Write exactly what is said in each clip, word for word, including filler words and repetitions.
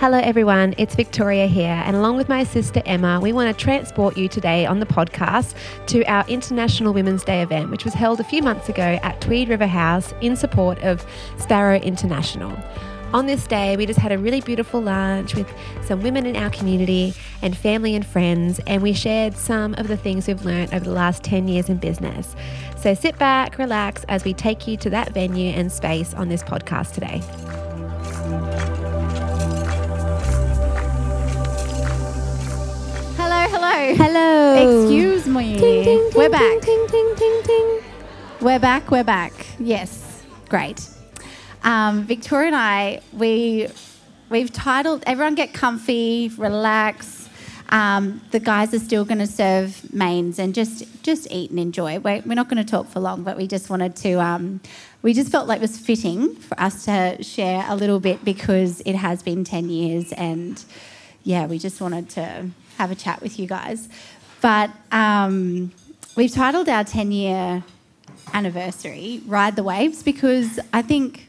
Hello everyone, it's Victoria here, and along with my sister Emma, we want to transport you today on the podcast to our International Women's Day event, which was held a few months ago at Tweed River House in support of Sparrow International. On this day, we just had a really beautiful lunch with some women in our community and family and friends, and we shared some of the things we've learned over the last ten years in business. So sit back, relax, as we take you to that venue and space on this podcast today. Hello, hello. Hello. Excuse me. Ding, ding, we're ding, back. Ding, ding, ding, ding. We're back, we're back. Yes, great. Um, Victoria and I, we, we've titled, everyone get comfy, relax. Um, the guys are still going to serve mains and just, just eat and enjoy. We're, we're not going to talk for long, but we just wanted to, um, we just felt like it was fitting for us to share a little bit because it has been ten years and, yeah, we just wanted to have a chat with you guys. But um, we've titled our ten-year anniversary, Ride the Waves, because I think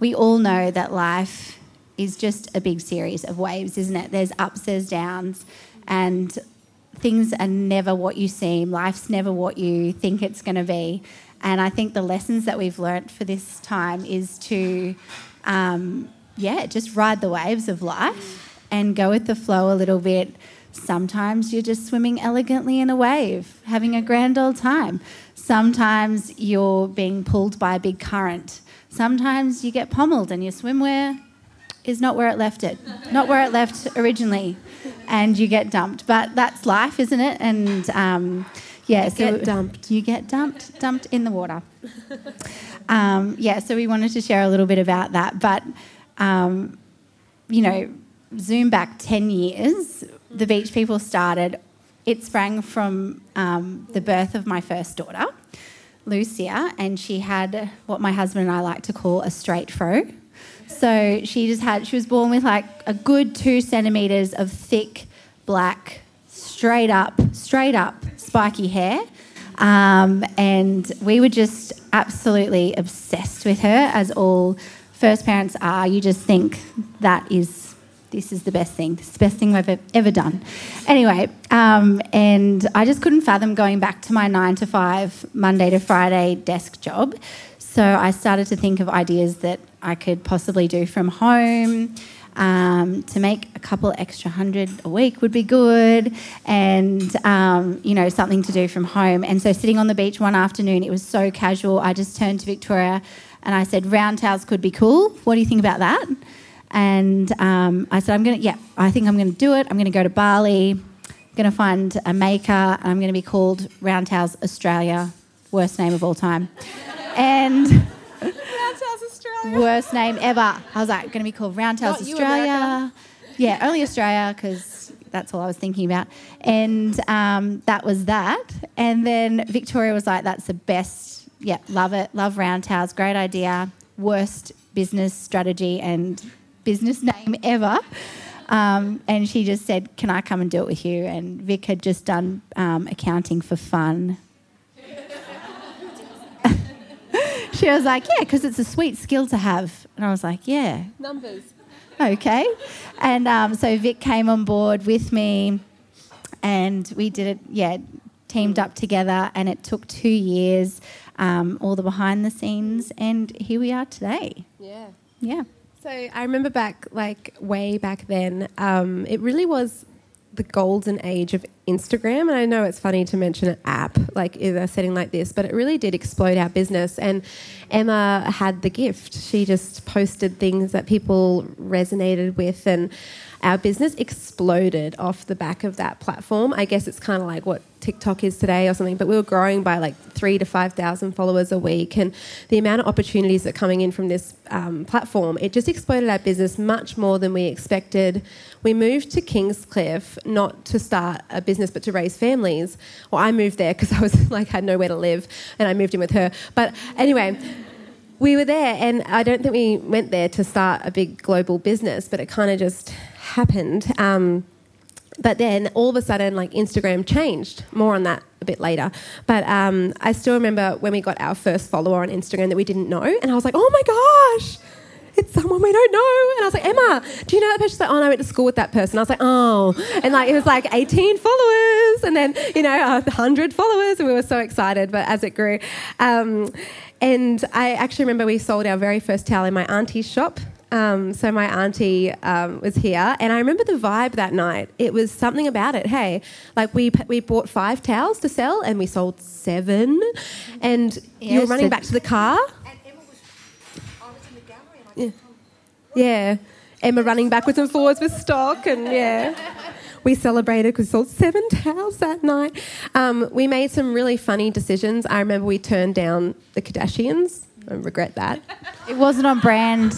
we all know that life is just a big series of waves, isn't it? There's ups, there's downs, and things are never what you seem. Life's never what you think it's going to be. And I think the lessons that we've learnt for this time is to, um, yeah, just ride the waves of life and go with the flow a little bit. Sometimes you're just swimming elegantly in a wave, having a grand old time. Sometimes you're being pulled by a big current. Sometimes you get pommeled and your swimwear is not where it left it, not where it left originally, and you get dumped. But that's life, isn't it? And, um, yeah, you so... You get dumped. You get dumped, dumped in the water. Um, yeah, so we wanted to share a little bit about that. But, um, you know, zoom back ten years, The Beach People started. It sprang from um, the birth of my first daughter, Lucia, and she had what my husband and I like to call a straight fro. So she just had, she was born with like a good two centimetres of thick, black, straight up, straight up, spiky hair. Um, and we were just absolutely obsessed with her, as all first parents are. You just think that is... This is the best thing. This is the best thing I've ever, ever done. Anyway, um, and I just couldn't fathom going back to my nine to five, Monday to Friday desk job. So I started to think of ideas that I could possibly do from home. Um, to make a couple extra hundred a week would be good, and, um, you know, something to do from home. And so sitting on the beach one afternoon, it was so casual. I just turned to Victoria and I said, Round Towers could be cool. What do you think about that? And um, I said, I'm going to, yeah, I think I'm going to do it. I'm going to go to Bali. I'm going to find a maker. And I'm going to be called Round Towers Australia. Worst name of all time. and Round Towers Australia. Worst name ever. I was like, going to be called Round Towers Not Australia. You, yeah, only Australia, because that's all I was thinking about. And um, that was that. And then Victoria was like, that's the best. Yeah, love it. Love Round Towers. Great idea. Worst business strategy and... business name ever, um, and she just said, can I come and do it with you? And Vic had just done um, accounting for fun. She was like, yeah, because it's a sweet skill to have. And I was like, yeah. Numbers. Okay. And um, so Vic came on board with me, and we did it, yeah, teamed up together, and it took two years, um, all the behind the scenes, and here we are today. Yeah. Yeah. So I remember back, like, way back then, um, it really was the golden age of Instagram. And I know it's funny to mention an app, like, in a setting like this, but it really did explode our business. And Emma had the gift. She just posted things that people resonated with, and our business exploded off the back of that platform. I guess it's kind of like what TikTok is today or something, but we were growing by like three to five thousand followers a week, and the amount of opportunities that are coming in from this um, platform, it just exploded our business much more than we expected. We moved to Kingscliff not to start a business but to raise families. Well, I moved there because I was like had nowhere to live, and I moved in with her. But anyway... We were there, and I don't think we went there to start a big global business, but it kind of just happened. Um, but then all of a sudden, like, Instagram changed. More on that a bit later. But um, I still remember when we got our first follower on Instagram that we didn't know, and I was like, oh, my gosh, it's someone we don't know. And I was like, Emma, do you know that person? She's like, oh, no, I went to school with that person. I was like, oh. And, like, it was, like, eighteen followers and then, you know, one hundred followers, and we were so excited, but as it grew. Um, and I actually remember we sold our very first towel in my auntie's shop. Um, so my auntie um, was here, and I remember the vibe that night. It was something about it. Hey, like we we bought five towels to sell, and we sold seven. And yes, you were running back to the car. And Emma was, I was in the gallery, and I yeah. Come, yeah, Emma running backwards and forwards with stock, and yeah. We celebrated because we sold seven towels that night. Um, we made some really funny decisions. I remember we turned down the Kardashians. I regret that. It wasn't on brand.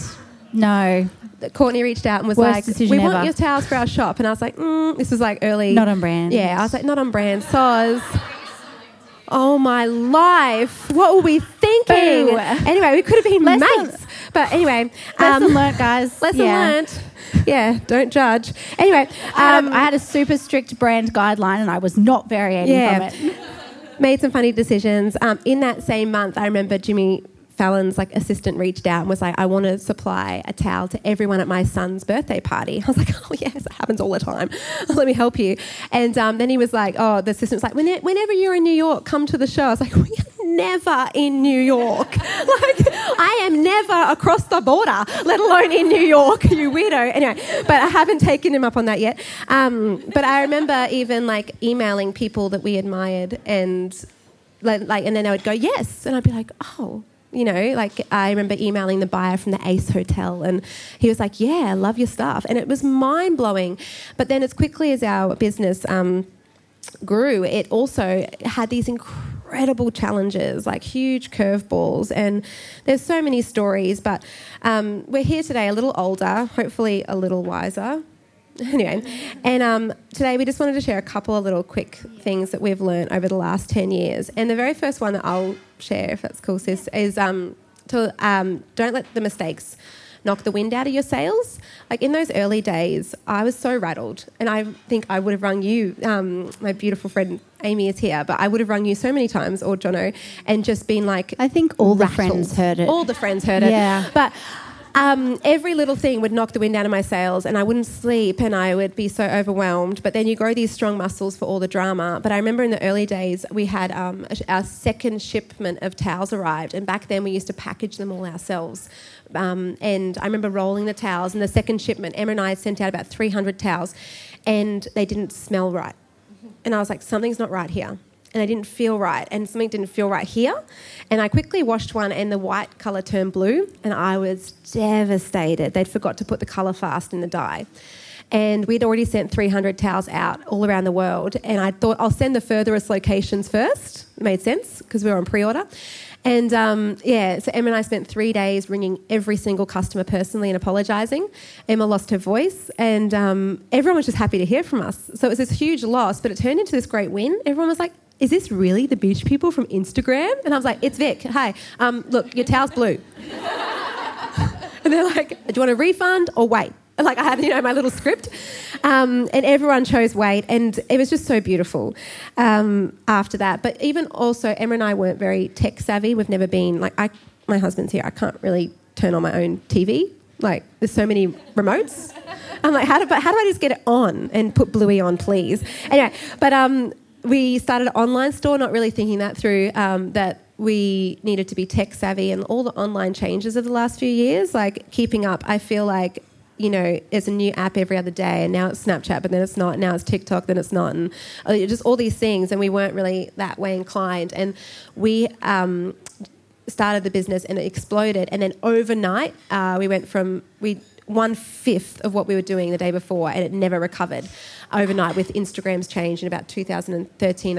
No. Courtney reached out and was Worst like, we ever. want your towels for our shop. And I was like, mm, this was like early. Not on brand. Yeah, I was like, not on brand. Soz. Oh, my life. What were we thinking? Boo. Anyway, we could have been lesson, mates. But anyway. Lesson um, learnt, guys. Lesson yeah. learnt. Yeah, don't judge. Anyway. Um, um, I had a super strict brand guideline and I was not variating yeah. from it. Made some funny decisions. Um, in that same month, I remember Jimmy Fallon's like assistant reached out and was like, I want to supply a towel to everyone at my son's birthday party. I was like, oh yes, it happens all the time. Let me help you. And um, then he was like, oh, the assistant's like, whenever you're in New York, come to the show. I was like, we are never in New York. Like, I am never across the border, let alone in New York, you weirdo. Anyway, but I haven't taken him up on that yet. Um, but I remember even like emailing people that we admired, and like, and then they would go, yes. And I'd be like, oh, you know, like I remember emailing the buyer from the Ace Hotel and he was like, yeah, I love your stuff. And it was mind-blowing. But then as quickly as our business um, grew, it also had these incredible challenges, like huge curveballs. And there's so many stories, but um, we're here today a little older, hopefully a little wiser. Anyway, and um, today we just wanted to share a couple of little quick things that we've learned over the last ten years. And the very first one that I'll share, if that's cool, sis, is um, to um, don't let the mistakes knock the wind out of your sails. Like in those early days, I was so rattled. And I think I would have rung you, um, my beautiful friend Amy is here, but I would have rung you so many times, or Jono, and just been like, I think all rattled. the friends heard it. All the friends heard it. Yeah. But Um, every little thing would knock the wind out of my sails, and I wouldn't sleep and I would be so overwhelmed. But then you grow these strong muscles for all the drama. But I remember in the early days we had um, our second shipment of towels arrived, and back then we used to package them all ourselves. Um, and I remember rolling the towels, and the second shipment, Emma and I sent out about three hundred towels, and they didn't smell right. And I was like, something's not right here. And I didn't feel right, and something didn't feel right here. And I quickly washed one, and the white colour turned blue, and I was devastated. They'd forgot to put the colour fast in the dye. And we'd already sent three hundred towels out all around the world, and I thought, I'll send the furthest locations first. It made sense, because we were on pre-order. And, um, yeah, so Emma and I spent three days ringing every single customer personally and apologising. Emma lost her voice, and um, everyone was just happy to hear from us. So it was this huge loss, but it turned into this great win. Everyone was like, is this really the Beach People from Instagram? And I was like, it's Vic. Hi. Um, look, your towel's blue. And they're like, do you want a refund or wait? And like I had, you know, my little script. Um, and everyone chose wait. And it was just so beautiful um, after that. But even also, Emma and I weren't very tech savvy. We've never been, like, I, my husband's here. I can't really turn on my own T V. Like, there's so many remotes. I'm like, how do, how do I just get it on and put Bluey on, please? Anyway, but... Um, we started an online store, not really thinking that through, um, that we needed to be tech savvy, and all the online changes of the last few years, like keeping up. I feel like, you know, there's a new app every other day, and now it's Snapchat, but then it's not. Now it's TikTok, then it's not. And just all these things, and we weren't really that way inclined. And we um, started the business, and it exploded. And then overnight, uh, we went from... we. one-fifth of what we were doing the day before, and it never recovered overnight with Instagram's change in about two thousand thirteen,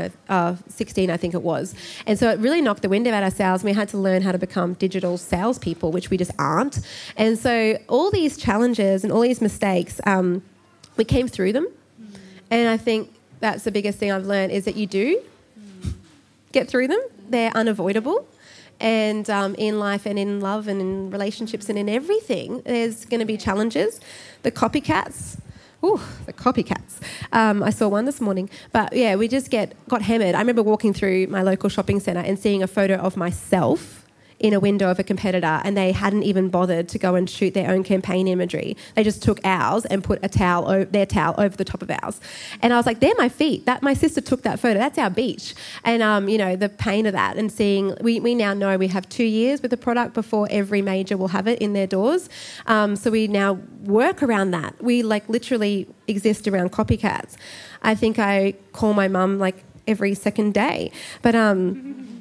sixteen I think it was. And so it really knocked the wind out of our sails, and we had to learn how to become digital salespeople, which we just aren't. And so all these challenges and all these mistakes, um, we came through them. Mm. And I think that's the biggest thing I've learned, is that you do mm. get through them. They're unavoidable. And um, in life and in love and in relationships and in everything, there's going to be challenges. The copycats. Ooh, the copycats. Um, I saw one this morning. But, yeah, we just get got hammered. I remember walking through my local shopping centre and seeing a photo of myself in a window of a competitor, and they hadn't even bothered to go and shoot their own campaign imagery. They just took ours and put a towel o- their towel over the top of ours. And I was like, they're my feet. That my sister took that photo. That's our beach. And um, you know, the pain of that, and seeing we, we now know we have two years with the product before every major will have it in their doors. Um, so we now work around that. We like literally exist around copycats. I think I call my mum like every second day. But um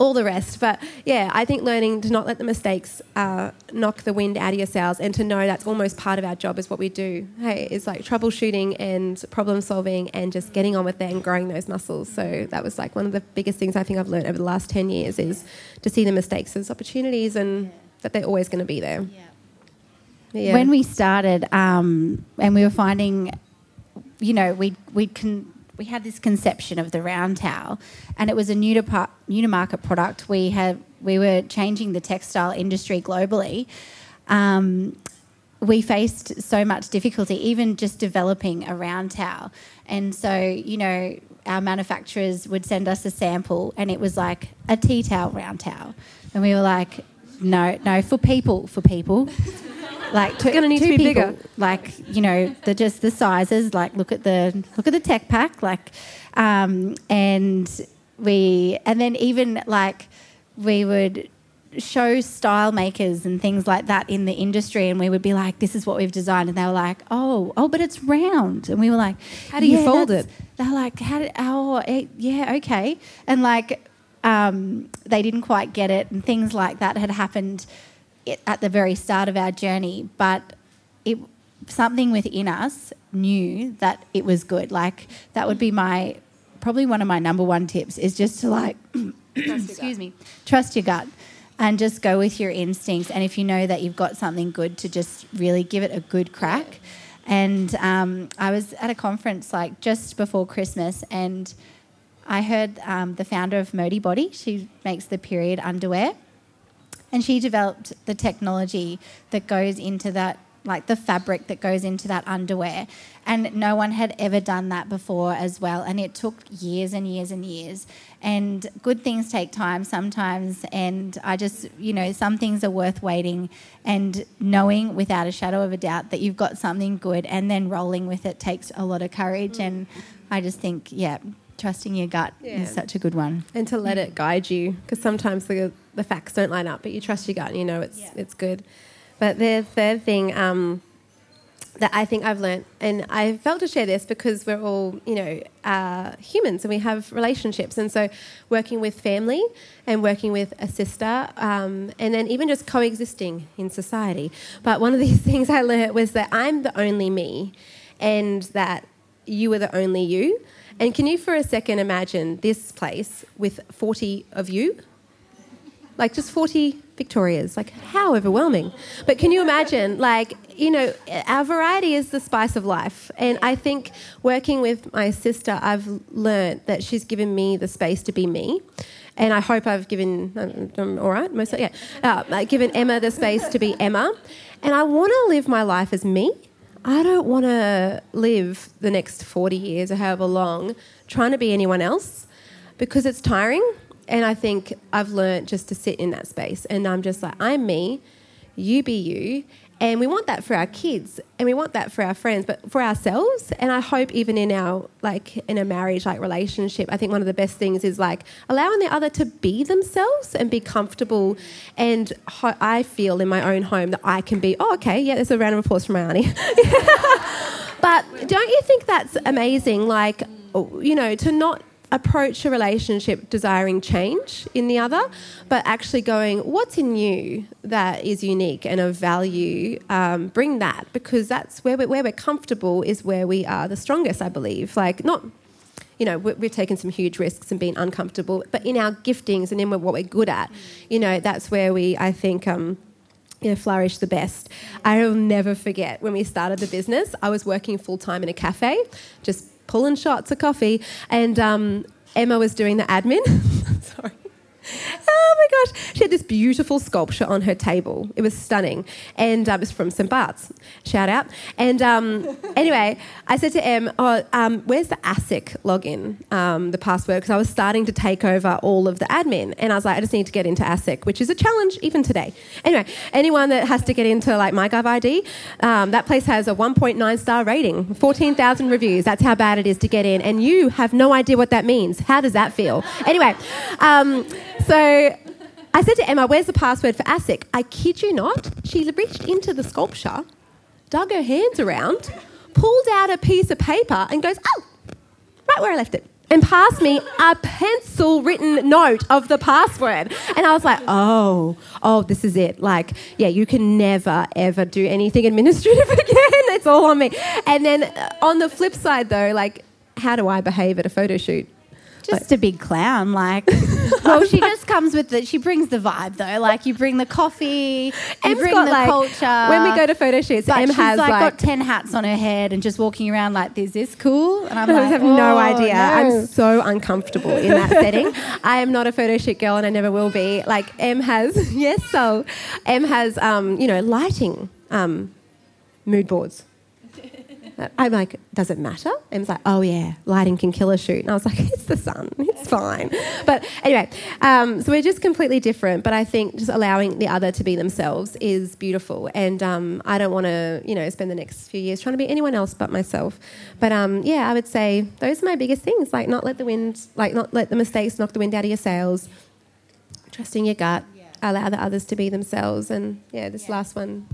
all the rest. But yeah, I think learning to not let the mistakes uh, knock the wind out of your sails, and to know that's almost part of our job is what we do. Hey, it's like troubleshooting and problem solving and just getting on with it and growing those muscles. So that was like one of the biggest things I think I've learned over the last ten years is to see the mistakes as opportunities, and yeah. that they're always going to be there. Yeah. Yeah. When we started um, and we were finding, you know, we we can... we had this conception of the round towel, and it was a new to, par- new to market product. We had we were changing the textile industry globally. Um, we faced so much difficulty, even just developing a round towel. And so, you know, our manufacturers would send us a sample, and it was like a tea towel round towel, and we were like, no, no, for people, for people. Like two, it's gonna need two to be people, bigger. Like, you know, the just the sizes. Like look at the look at the tech pack. Like, um, and we and then even like we would show style makers and things like that in the industry, and we would be like, "This is what we've designed," and they were like, "Oh, oh, but it's round," and we were like, "How do you yeah, fold it?" They're like, "How? Do, oh, it, yeah, okay," and like um, they didn't quite get it, and things like that had happened at the very start of our journey, but it something within us knew that it was good. Like that would be my probably one of my number one tips is just to like excuse me trust your gut and just go with your instincts, and if you know that you've got something good, to just really give it a good crack. And um, I was at a conference like just before Christmas, and I heard um, the founder of Modibodi, she makes the period underwear. And she developed the technology that goes into that, like the fabric that goes into that underwear. And no one had ever done that before as well. And it took years and years and years. And good things take time sometimes. And I just, you know, some things are worth waiting and knowing without a shadow of a doubt that you've got something good, and then rolling with it takes a lot of courage. Mm. And I just think, yeah, trusting your gut yeah. is such a good one. And to let it guide you, because sometimes the... the facts don't line up, but you trust your gut and you know it's yeah. it's good. But the third thing um, that I think I've learnt, and I felt to share this because we're all, you know, uh, humans and we have relationships, and so working with family and working with a sister um, and then even just coexisting in society. But one of these things I learnt was that I'm the only me, and that you are the only you. And can you for a second imagine this place with forty of you? Like just forty Victorias, like how overwhelming. But can you imagine, like, you know, our variety is the spice of life. And I think working with my sister, I've learned that she's given me the space to be me. And I hope I've given, I'm, I'm all right, most, yeah, uh, I've given Emma the space to be Emma. And I want to live my life as me. I don't want to live the next forty years or however long trying to be anyone else, because it's tiring. And I think I've learnt just to sit in that space, and I'm just like, I'm me, you be you. And we want that for our kids, and we want that for our friends, but for ourselves. And I hope even in our, like, in a marriage, like, relationship, I think one of the best things is, like, allowing the other to be themselves and be comfortable. And ho- I feel in my own home that I can be, oh, okay, yeah, there's a round of applause from my auntie. But don't you think that's amazing? Like, you know, to not approach a relationship desiring change in the other, but actually going, what's in you that is unique and of value? Um, bring that, because that's where we're, where we're comfortable is where we are the strongest, I believe. Like, not, you know, we've taken some huge risks and been uncomfortable, but in our giftings and in what we're good at, you know, that's where we, I think... Um, you know, flourish the best. I will never forget when we started the business, I was working full-time in a cafe, just pulling shots of coffee, and um, Emma was doing the admin. Sorry. Oh my gosh. She had this beautiful sculpture on her table. It was stunning. And uh, it was from Saint Bart's. Shout out. And um, anyway, I said to Em, oh, um, where's the ASIC login, um, the password? Because I was starting to take over all of the admin. And I was like, I just need to get into ASIC, which is a challenge even today. Anyway, anyone that has to get into like MyGovID, um, that place has a one point nine star rating, fourteen thousand reviews. That's how bad it is to get in. And you have no idea what that means. How does that feel? Anyway, um, so I said to Emma, where's the password for ASIC? I kid you not, she reached into the sculpture, dug her hands around, pulled out a piece of paper and goes, oh, right where I left it, and passed me a pencil-written note of the password. And I was like, oh, oh, this is it. Like, yeah, you can never, ever do anything administrative again. It's all on me. And then uh, on the flip side, though, like, how do I behave at a photo shoot? Just a big clown, like. Well, she just comes with the, she brings the vibe though. Like you bring the coffee, you Em's bring got, the like, culture. When we go to photo shoots, but Em she's has like, like got ten hats on her head and just walking around like, is this cool? And I'm I like, have oh, no idea. No. I'm so uncomfortable in that setting. I am not a photo shoot girl, and I never will be. Like Em has, yes, so Em has, um, you know, lighting, um, mood boards. I'm like, does it matter? Em's like, oh yeah, lighting can kill a shoot. And I was like, it's the sun, it's fine. But anyway, um, so we're just completely different. But I think just allowing the other to be themselves is beautiful. And um, I don't want to, you know, spend the next few years trying to be anyone else but myself. But um, yeah, I would say those are my biggest things. Like, not let the wind, like, not let the mistakes knock the wind out of your sails. Trusting your gut. Yeah. Allow the others to be themselves. And yeah, this yeah. last one.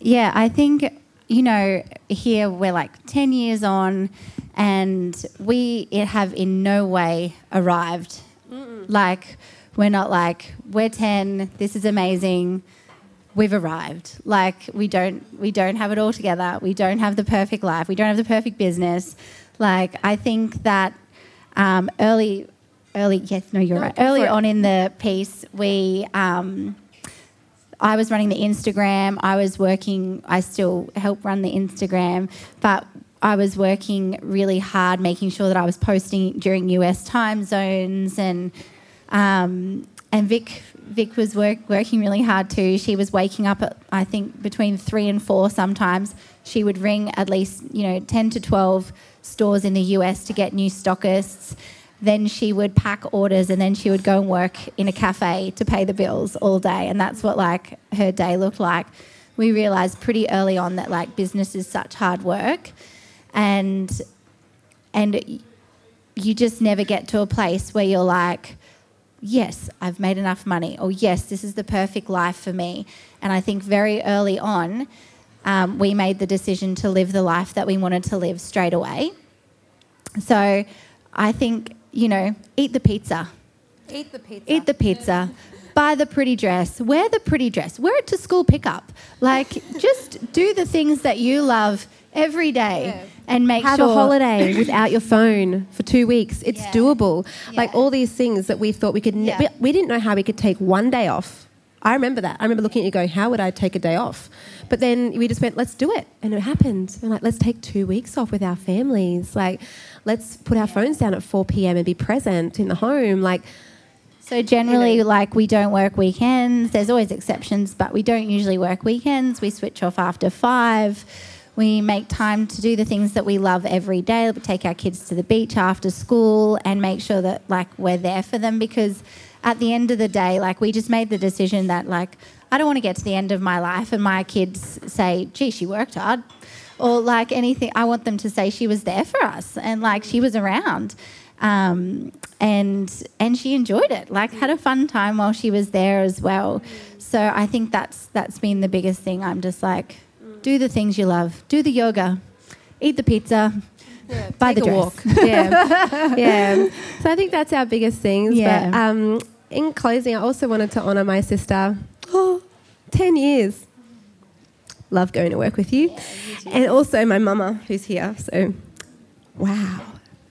Yeah, I think. You know, here we're like ten years on and we have in no way arrived. Mm-mm. Like, we're not like, we're ten, this is amazing, we've arrived. Like, we don't we don't have it all together. We don't have the perfect life. We don't have the perfect business. Like, I think that um, early, early, yes, no, you're no, right. Early on in the piece, we... Um, I was running the Instagram, I was working, I still help run the Instagram, but I was working really hard making sure that I was posting during U S time zones, and um, and Vic Vic was work, working really hard too. She was waking up at, I think, between three and four sometimes. She would ring at least, you know, ten to twelve stores in the U S to get new stockists. Then she would pack orders and then she would go and work in a cafe to pay the bills all day. And that's what, like, her day looked like. We realised pretty early on that, like, business is such hard work and and you just never get to a place where you're like, yes, I've made enough money, or yes, this is the perfect life for me. And I think very early on um, we made the decision to live the life that we wanted to live straight away. So I think... You know, eat the pizza. Eat the pizza. Eat the pizza. Buy the pretty dress. Wear the pretty dress. Wear it to school pickup. Like, just do the things that you love every day yeah. and make Have sure... Have a holiday without your phone for two weeks. It's yeah. doable. Yeah. Like, all these things that we thought we could... Ne- yeah. we, we didn't know how we could take one day off. I remember that. I remember looking at you going, how would I take a day off? But then we just went, let's do it. And it happened. And like, let's take two weeks off with our families. Like, let's put our phones down at four p.m. and be present in the home. Like, so generally, you know, like, we don't work weekends. There's always exceptions, but we don't usually work weekends. We switch off after five. We make time to do the things that we love every day. We take our kids to the beach after school and make sure that, like, we're there for them, because... at the end of the day, like, we just made the decision that, like, I don't want to get to the end of my life and my kids say, gee, she worked hard, or, like, anything. I want them to say she was there for us and, like, she was around um, and and she enjoyed it, like, had a fun time while she was there as well. So I think that's that's been the biggest thing. I'm just like, do the things you love. Do the yoga. Eat the pizza. Yeah, By the dress. Walk. Yeah. yeah. So I think that's our biggest things. Yeah. But um, in closing, I also wanted to honour my sister. Oh, ten years. Love going to work with you. Yeah, you and also my mama, who's here. So, wow.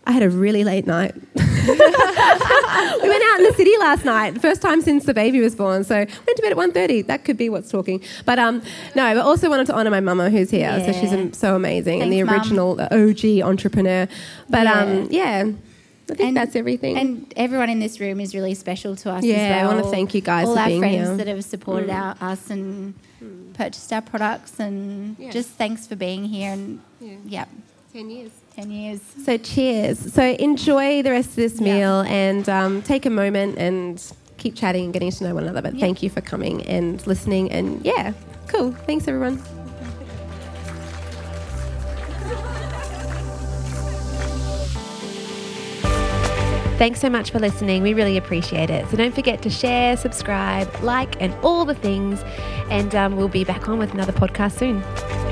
I had a really late night. We went out in the city last night, first time since the baby was born. So went to bed at one thirty. That could be what's talking. But um, no, but also wanted to honour my mama who's here. Yeah. So she's so amazing. Thanks, and the original Mum. O G entrepreneur. But yeah. um, yeah. I think and, that's everything. And everyone in this room is really special to us yeah, as well. Yeah, I want to thank you guys all for being here. All our friends that have supported mm. our, us and mm. purchased our products and yeah. just thanks for being here. And yeah. yeah. Ten years. Ten years. So cheers. So enjoy the rest of this meal yeah. and um, take a moment and keep chatting and getting to know one another. But yeah. thank you for coming and listening. And, yeah, cool. Thanks, everyone. Thanks so much for listening. We really appreciate it. So don't forget to share, subscribe, like, and all the things. And um, we'll be back on with another podcast soon.